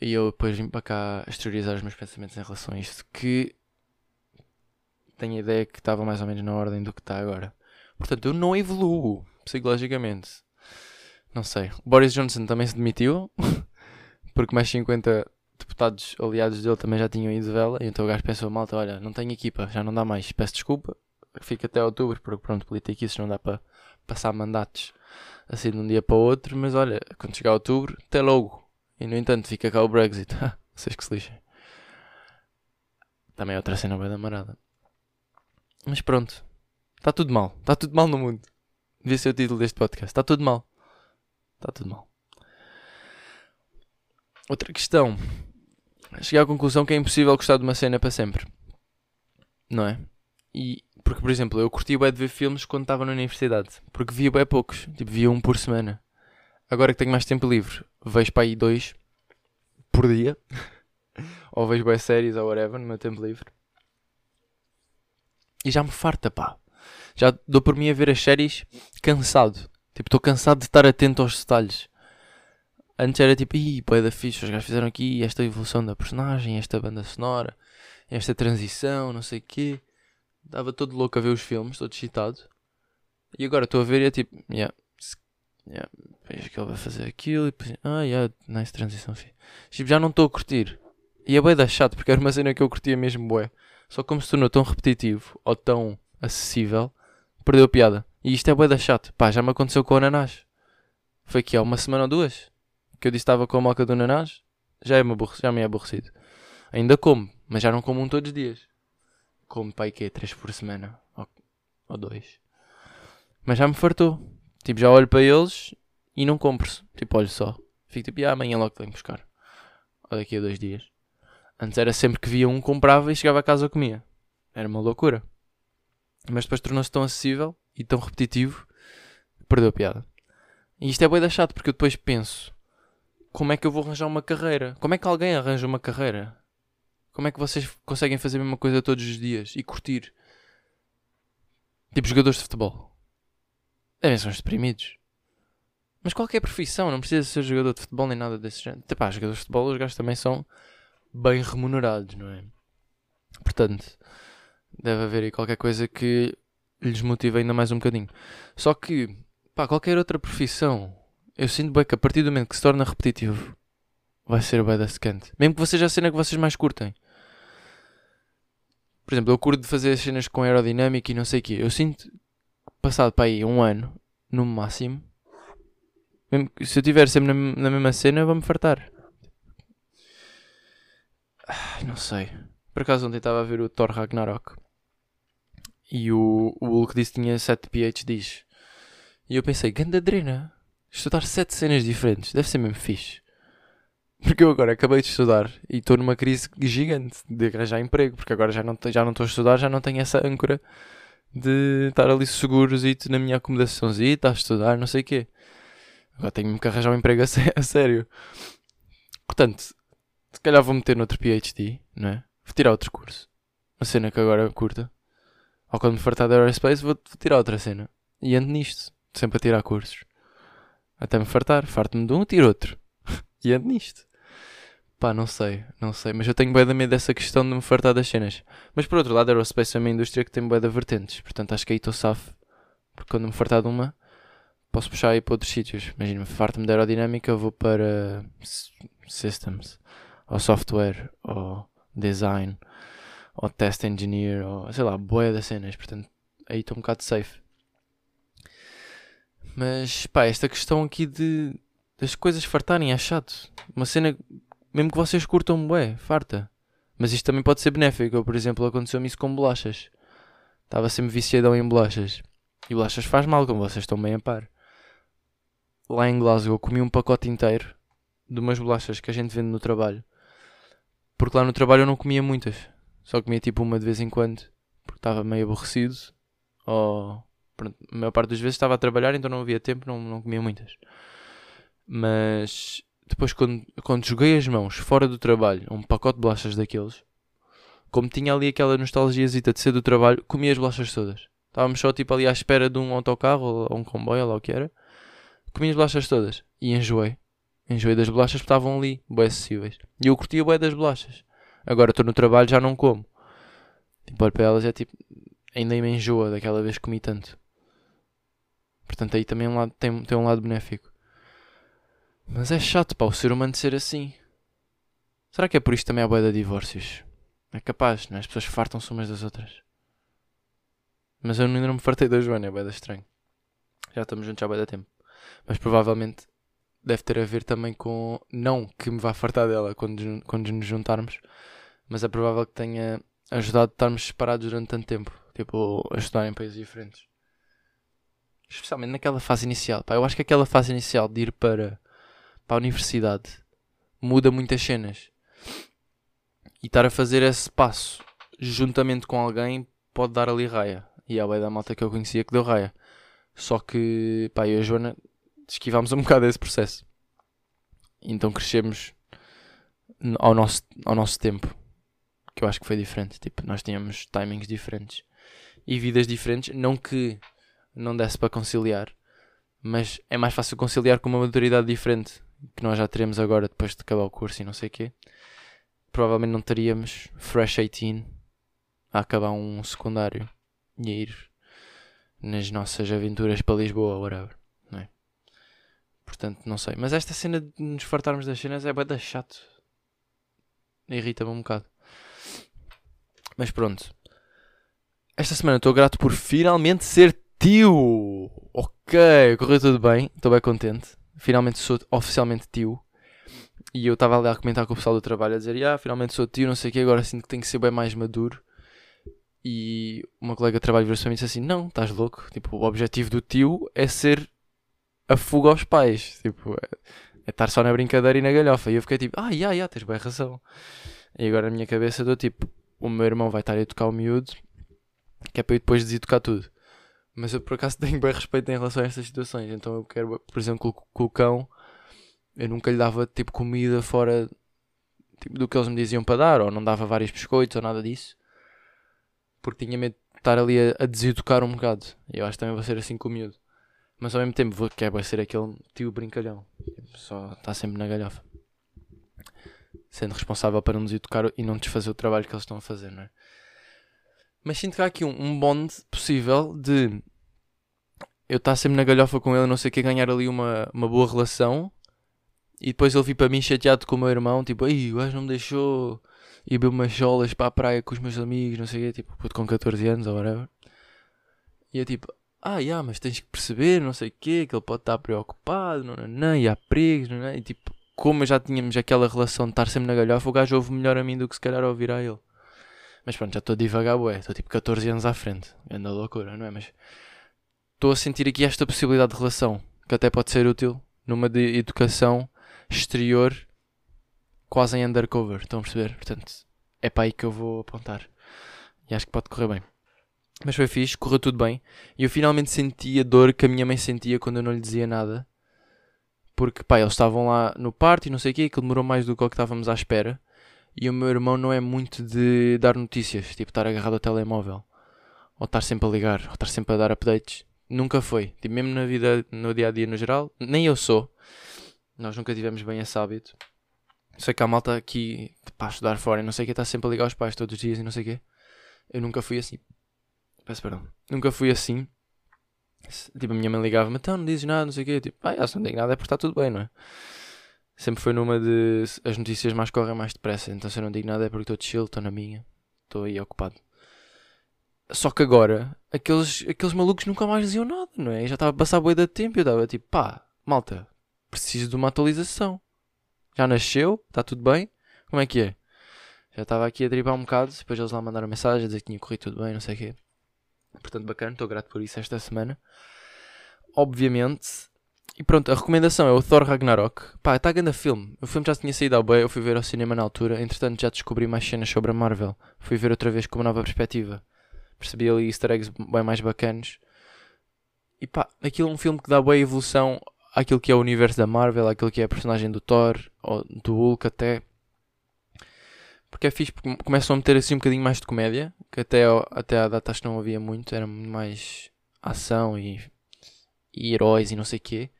e eu depois vim para cá exteriorizar os meus pensamentos em relação a isto, que tenho a ideia que estava mais ou menos na ordem do que está agora. Portanto, eu não evoluo psicologicamente, não sei. Boris Johnson também se demitiu porque mais cinquenta deputados aliados dele também já tinham ido de vela, e então o gajo pensou, malta, olha, não tenho equipa, já não dá mais, peço desculpa, fico até outubro, porque pronto, política isso não dá para passar mandatos assim de um dia para o outro, mas olha, quando chegar outubro, até logo, e no entanto fica cá o Brexit, vocês que se lixem. Também é outra cena bem da marada. Mas pronto, está tudo mal, está tudo mal no mundo, devia ser o título deste podcast, está tudo mal, está tudo mal. Outra questão. Cheguei à conclusão que é impossível gostar de uma cena para sempre. Não é? E, porque, por exemplo, eu curti bué de ver filmes quando estava na universidade. Porque via bué poucos. Tipo, via um por semana. Agora que tenho mais tempo livre, vejo para aí dois por dia. Ou vejo bué séries ou whatever no meu tempo livre. E já me farta, pá. Já dou por mim a ver as séries cansado. Tipo, estou cansado de estar atento aos detalhes. Antes era tipo, ih, bué da fixe, os gajos fizeram aqui esta evolução da personagem, esta banda sonora, esta transição, não sei o quê. Estava todo louco a ver os filmes, todo excitado. E agora estou a ver e é tipo, yeah, yeah, vejo que ele vai fazer aquilo e depois, ah, yeah, nice transição, filho. Tipo, já não estou a curtir. E é bué da chato, porque era uma cena que eu curtia mesmo bué. Só que como se tornou tão repetitivo, ou tão acessível, perdeu a piada. E isto é bué da chato. Pá, já me aconteceu com o Ananás. Foi aqui há uma semana ou duas. Que eu disse que estava com a moca do Nanás, já, é já me é aborrecido. Ainda como, mas já não como um todos os dias. Como, pai, que é três por semana, ou, ou dois. Mas já me fartou. Tipo, já olho para eles e não compro. Tipo, olho só. Fico tipo, ah, amanhã logo venho buscar. Ou daqui a dois dias. Antes era sempre que via um, comprava e chegava a casa e comia. Era uma loucura. Mas depois tornou-se tão acessível e tão repetitivo, perdeu a piada. E isto é bué da chato, porque eu depois penso... como é que eu vou arranjar uma carreira? Como é que alguém arranja uma carreira? Como é que vocês conseguem fazer a mesma coisa todos os dias e curtir? Tipo jogadores de futebol. Devem ser uns deprimidos. Mas qualquer profissão, não precisa ser jogador de futebol nem nada desse género. Tipo, ah, jogadores de futebol, os gajos também são bem remunerados, não é? Portanto, deve haver aí qualquer coisa que lhes motive ainda mais um bocadinho. Só que, pá, qualquer outra profissão... eu sinto bem que a partir do momento que se torna repetitivo, vai ser bué da secante. Mesmo que vocês já a cena que vocês mais curtem. Por exemplo, eu curto de fazer as cenas com aerodinâmica e não sei o quê. Eu sinto que passado para aí um ano, no máximo, mesmo que, se eu estiver sempre na, na mesma cena, eu vou-me fartar. Ah, não sei. Por acaso ontem estava a ver o Thor Ragnarok. E o, o Hulk disse que tinha sete PhDs. E eu pensei, ganda drena. Estudar sete cenas diferentes, deve ser mesmo fixe. Porque eu agora acabei de estudar e estou numa crise gigante de arranjar emprego, porque agora já não estou já não a estudar, já não tenho essa âncora de estar ali segurosito na minha acomodaçãozita, a estudar, não sei o quê. Agora tenho-me que arranjar um emprego a sério. Portanto, se calhar vou meter noutro PhD, não é? Vou tirar outro curso. Uma cena que agora curta. Ou quando me fartar da Aerospace, vou tirar outra cena. E ando nisto. Sempre a tirar cursos. Até me fartar. Farto-me de um, tiro outro. E ando nisto. Pá, não sei. Não sei. Mas eu tenho bué de medo dessa questão de me fartar das cenas. Mas por outro lado, a Aerospace é uma indústria que tem bué de vertentes. Portanto, acho que aí estou safo. Porque quando me fartar de uma, posso puxar aí para outros sítios. Imagina-me, farto-me da aerodinâmica, eu vou para systems. Ou software. Ou design. Ou test engineer. Ou sei lá, bué das cenas. Portanto, aí estou um bocado safe. Mas, pá, esta questão aqui de das coisas fartarem é chato. Uma cena, mesmo que vocês curtam bué, farta. Mas isto também pode ser benéfico. Eu, por exemplo, aconteceu-me isso com bolachas. Estava sempre viciadão em bolachas. E bolachas faz mal, como vocês estão bem a par. Lá em Glasgow comi um pacote inteiro de umas bolachas que a gente vende no trabalho. Porque lá no trabalho eu não comia muitas. Só comia tipo uma de vez em quando. Porque estava meio aborrecido. Ou... pronto, a maior parte das vezes estava a trabalhar, então não havia tempo, não, não comia muitas. Mas depois quando, quando joguei as mãos fora do trabalho, um pacote de bolachas daqueles, como tinha ali aquela nostalgiazita de ser do trabalho, comi as bolachas todas. Estávamos só tipo ali à espera de um autocarro ou um comboio, ou lá o que era. Comi as bolachas todas e enjoei. Enjoei das bolachas porque estavam ali, bué acessíveis. E eu curtia bué das bolachas. Agora estou no trabalho, já não como. Tipo, olho para elas é tipo... ainda me enjoa daquela vez que comi tanto. Portanto, aí também um lado, tem, tem um lado benéfico. Mas é chato, pá, o ser humano de ser assim. Será que é por isto também a boia de divórcios? É capaz, não é? As pessoas fartam-se umas das outras. Mas eu ainda não me fartei da Joana, é boia estranho. Já estamos juntos há boia de tempo. Mas provavelmente deve ter a ver também com... não que me vá fartar dela quando, quando nos juntarmos. Mas é provável que tenha ajudado a estarmos separados durante tanto tempo. Tipo, a estudar em países diferentes. Especialmente naquela fase inicial. Pá, eu acho que aquela fase inicial de ir para, para a universidade muda muitas cenas. E estar a fazer esse passo juntamente com alguém pode dar ali raia. E é a da malta que eu conhecia que deu raia. Só que, pá, eu e a Joana esquivámos um bocado desse processo. Então crescemos ao nosso, ao nosso tempo. Que eu acho que foi diferente. Tipo, nós tínhamos timings diferentes. E vidas diferentes, não que não desse para conciliar, mas é mais fácil conciliar com uma maturidade diferente, que nós já teremos agora depois de acabar o curso e não sei o quê. Provavelmente não teríamos fresh eighteen a acabar um secundário e a ir nas nossas aventuras para Lisboa ou whatever, não é? Portanto, não sei. Mas esta cena de nos fartarmos das cenas é bem chato. Irrita-me um bocado. Mas pronto. Esta semana estou grato por finalmente ser tio. Ok, correu tudo bem. Estou bem contente. Finalmente sou oficialmente tio. E eu estava ali a comentar com o pessoal do trabalho, a dizer, ah, finalmente sou tio, não sei o quê. Agora sinto que tenho que ser bem mais maduro. E uma colega de trabalho virou-se para mim e disse assim, não, estás louco. Tipo, o objetivo do tio é ser a fuga aos pais. Tipo, é, é estar só na brincadeira e na galhofa. E eu fiquei tipo, ah, já, yeah, já, yeah, tens bem razão. E agora na minha cabeça estou tipo, o meu irmão vai estar a educar o miúdo. Que é para eu depois deseducar tudo. Mas eu por acaso tenho bem respeito em relação a estas situações. Então eu quero, por exemplo, com o cão, eu nunca lhe dava tipo comida fora tipo, do que eles me diziam para dar. Ou não dava vários biscoitos ou nada disso. Porque tinha medo de estar ali a, a deseducar um bocado. E eu acho que também vou ser assim com o miúdo. Mas ao mesmo tempo vou, quero ser aquele tio brincalhão. Só está sempre na galhofa. Sendo responsável para nos educar e não desfazer o trabalho que eles estão a fazer, não é? Mas sinto que há aqui um, um bonde possível de eu estar sempre na galhofa com ele, não sei o que, ganhar ali uma, uma boa relação e depois ele vir para mim chateado com o meu irmão, tipo, ai, o gajo não me deixou ir beber umas jolas para a praia com os meus amigos, não sei o que, tipo, puto com catorze anos ou whatever. E eu tipo, ah, yeah, mas tens que perceber, não sei o que, que ele pode estar preocupado, não, não, não, e há perigos, não, não. E tipo, como já tínhamos aquela relação de estar sempre na galhofa, o gajo ouve melhor a mim do que se calhar ouvir a ele. Mas pronto, já estou a divagar, bué. Estou tipo catorze anos à frente. Anda loucura, não é? Mas estou a sentir aqui esta possibilidade de relação, que até pode ser útil numa de educação exterior quase em undercover, estão a perceber? Portanto, é para aí que eu vou apontar. E acho que pode correr bem. Mas foi fixe, correu tudo bem. E eu finalmente senti a dor que a minha mãe sentia quando eu não lhe dizia nada. Porque, pá, eles estavam lá no parto e não sei o quê, que demorou mais do que o que estávamos à espera. E o meu irmão não é muito de dar notícias, tipo estar agarrado ao telemóvel. Ou estar sempre a ligar, ou estar sempre a dar updates. Nunca foi. Tipo, mesmo na vida, no dia-a-dia no geral, nem eu sou. Nós nunca tivemos bem esse hábito. Sei que há malta aqui, para estudar fora e não sei o quê, está sempre a ligar aos pais todos os dias e não sei o quê. Eu nunca fui assim. Peço perdão. Nunca fui assim. Tipo, a minha mãe ligava-me, então não dizes nada, não sei o quê. Eu, tipo, ah, já, se não digo nada é porque está tudo bem, não é? Sempre foi numa de, as notícias mais correm mais depressa. Então se eu não digo nada é porque estou chill, estou na minha. Estou aí ocupado. Só que agora, aqueles, aqueles malucos nunca mais diziam nada, não é? Eu já estava a passar a bué de tempo e eu estava tipo, pá, malta, preciso de uma atualização. Já nasceu, está tudo bem, como é que é? Já estava aqui a driblar um bocado, depois eles lá mandaram mensagem a dizer que tinha corrido tudo bem, não sei o quê. Portanto, bacana, estou grato por isso esta semana. Obviamente. E pronto, a recomendação é o Thor Ragnarok. Pá, está a grande filme. O filme já tinha saído ao bem, eu fui ver ao cinema na altura. Entretanto, já descobri mais cenas sobre a Marvel. Fui ver outra vez com uma nova perspectiva. Percebi ali easter eggs bem mais bacanos. E pá, aquilo é um filme que dá boa evolução àquilo que é o universo da Marvel, àquilo que é a personagem do Thor, ou do Hulk até. Porque é fixe, porque começam a meter assim um bocadinho mais de comédia, que até, até à data acho que não havia muito, era mais ação e, e heróis e não sei o quê.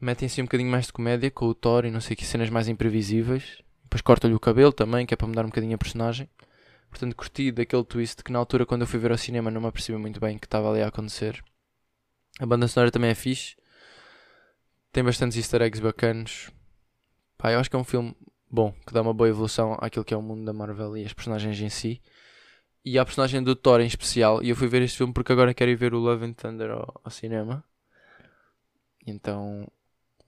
Metem assim um bocadinho mais de comédia com o Thor e não sei o quê, cenas mais imprevisíveis. Depois corta-lhe o cabelo também, que é para mudar um bocadinho a personagem. Portanto, curti daquele twist que na altura, quando eu fui ver ao cinema, não me apercebi muito bem que estava ali a acontecer. A banda sonora também é fixe. Tem bastantes easter eggs bacanos. Pá, eu acho que é um filme bom, que dá uma boa evolução àquilo que é o mundo da Marvel e as personagens em si. E à personagem do Thor em especial. E eu fui ver este filme porque agora quero ir ver o Love and Thunder ao, ao cinema. Então,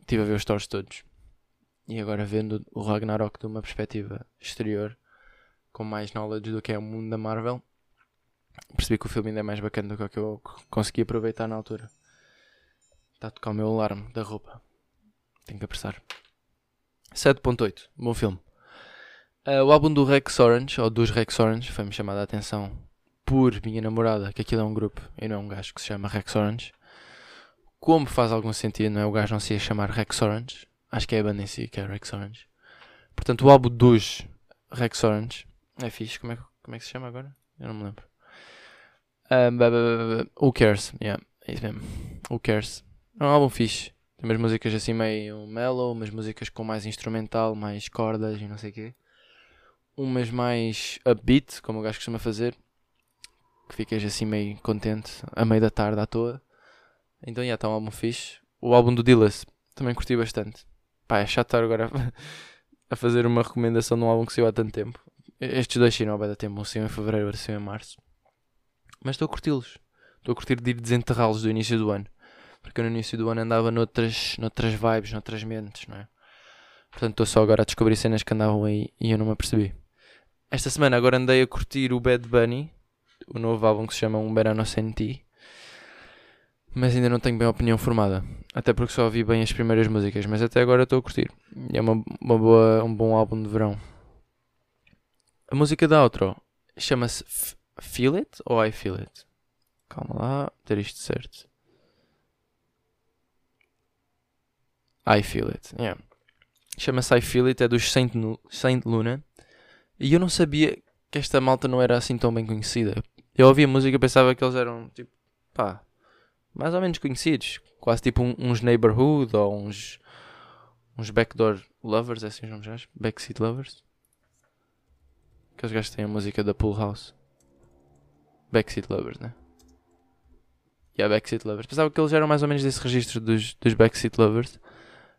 estive a ver os Thors todos. E agora vendo o Ragnarok de uma perspectiva exterior, com mais knowledge do que é o mundo da Marvel, percebi que o filme ainda é mais bacana do que eu consegui aproveitar na altura. Está a tocar o meu alarme da roupa. Tenho que apressar. sete ponto oito. Bom filme. Uh, o álbum do Rex Orange, ou dos Rex Orange, foi-me chamada a atenção por minha namorada, que aquilo é um grupo e não é um gajo que se chama Rex Orange. Como faz algum sentido, não é? O gajo não se ia chamar Rex Orange. Acho que é a banda em si que é Rex Orange. Portanto, o álbum dos Rex Orange é fixe, como é, como é que se chama agora? Eu não me lembro. Uh, b- b- b- who Cares? Yeah, é isso mesmo. Who Cares? É um álbum fixe. Tem umas músicas assim meio mellow, umas músicas com mais instrumental, mais cordas e não sei o quê. Umas mais upbeat, como o gajo costuma fazer. Que ficas assim meio contente, a meio da tarde à toa. Então, já yeah, está um álbum fixe. O álbum do Dillas, também curti bastante. Pá, é chato estar agora a fazer uma recomendação de um álbum que saiu há tanto tempo. Estes dois saíram há bem da tempo, um saiu em fevereiro, outro saiu em março. Mas estou a curti-los. Estou a curtir de ir desenterrá-los do início do ano. Porque no início do ano andava noutras, noutras vibes, noutras mentes, não é? Portanto, estou só agora a descobrir cenas que andavam aí e eu não me apercebi. Esta semana agora andei a curtir o Bad Bunny, o novo álbum que se chama Um Verano Sem Ti. Mas ainda não tenho bem a opinião formada. Até porque só ouvi bem as primeiras músicas, mas até agora estou a curtir. É uma, uma boa, um bom álbum de verão. A música da outro chama-se F- Feel It ou I Feel It? Calma lá, ter isto certo. I Feel It, yeah. Chama-se I Feel It, é dos Saint, Lu- Saint Luna. E eu não sabia que esta malta não era assim tão bem conhecida. Eu ouvia a música e pensava que eles eram, tipo, pá, mais ou menos conhecidos. Quase tipo um, uns Neighborhood ou uns, uns Backdoor Lovers, é assim os nomes acham? Backseat Lovers. Aqueles gajos têm a música da Pool House. Backseat Lovers, né? E yeah, há Backseat Lovers. Pensava que eles eram mais ou menos desse registro dos, dos Backseat Lovers.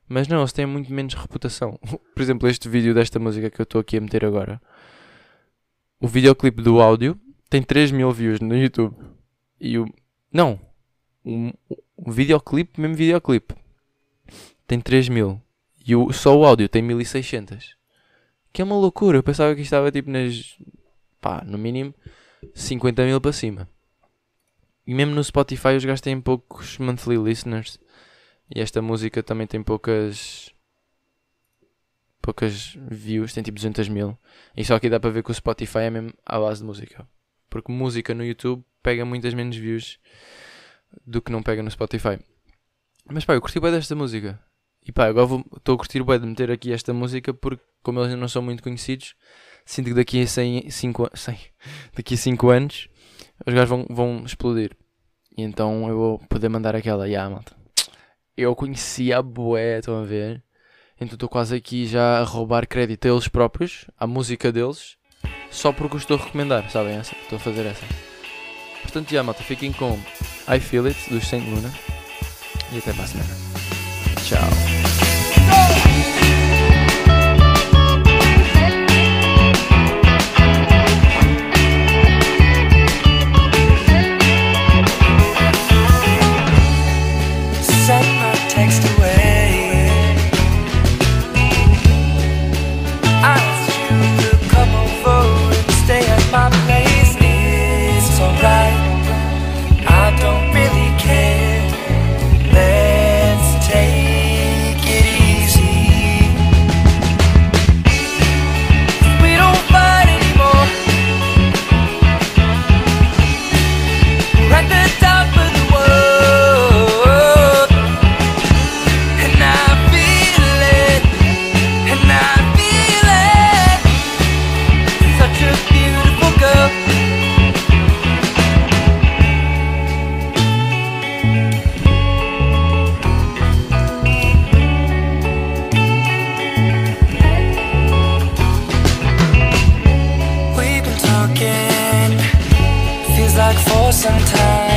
Mas não, eles têm muito menos reputação. Por exemplo, este vídeo desta música que eu estou aqui a meter agora. O videoclipe do áudio tem três mil views no YouTube. E o... Não. O, o videoclipe, mesmo videoclipe, tem três mil. E o, só o áudio tem mil e seiscentos. Que é uma loucura. Eu pensava que estava tipo nas... Pá, no mínimo cinquenta mil para cima. E mesmo no Spotify os gajos têm poucos monthly listeners. E esta música também tem poucas poucas views, tem tipo duzentas mil. E só aqui dá para ver que o Spotify é mesmo à base de música. Porque música no YouTube pega muitas menos views do que não pega no Spotify. Mas pá, eu curti bem desta música. E pá, agora estou a curtir bem de meter aqui esta música porque, como eles ainda não são muito conhecidos, sinto que daqui a cinco anos os gajos vão, vão explodir. E então eu vou poder mandar aquela. Ya, yeah, malta. Eu conheci a bué, estão a ver? Então estou quase aqui já a roubar crédito a eles próprios, à música deles, só porque os estou a recomendar, sabem? Essa? Estou a fazer essa. Portanto, já, malta, fiquem com I Feel It, dos Saint Luna. E até para a semana. Tchau. Sometimes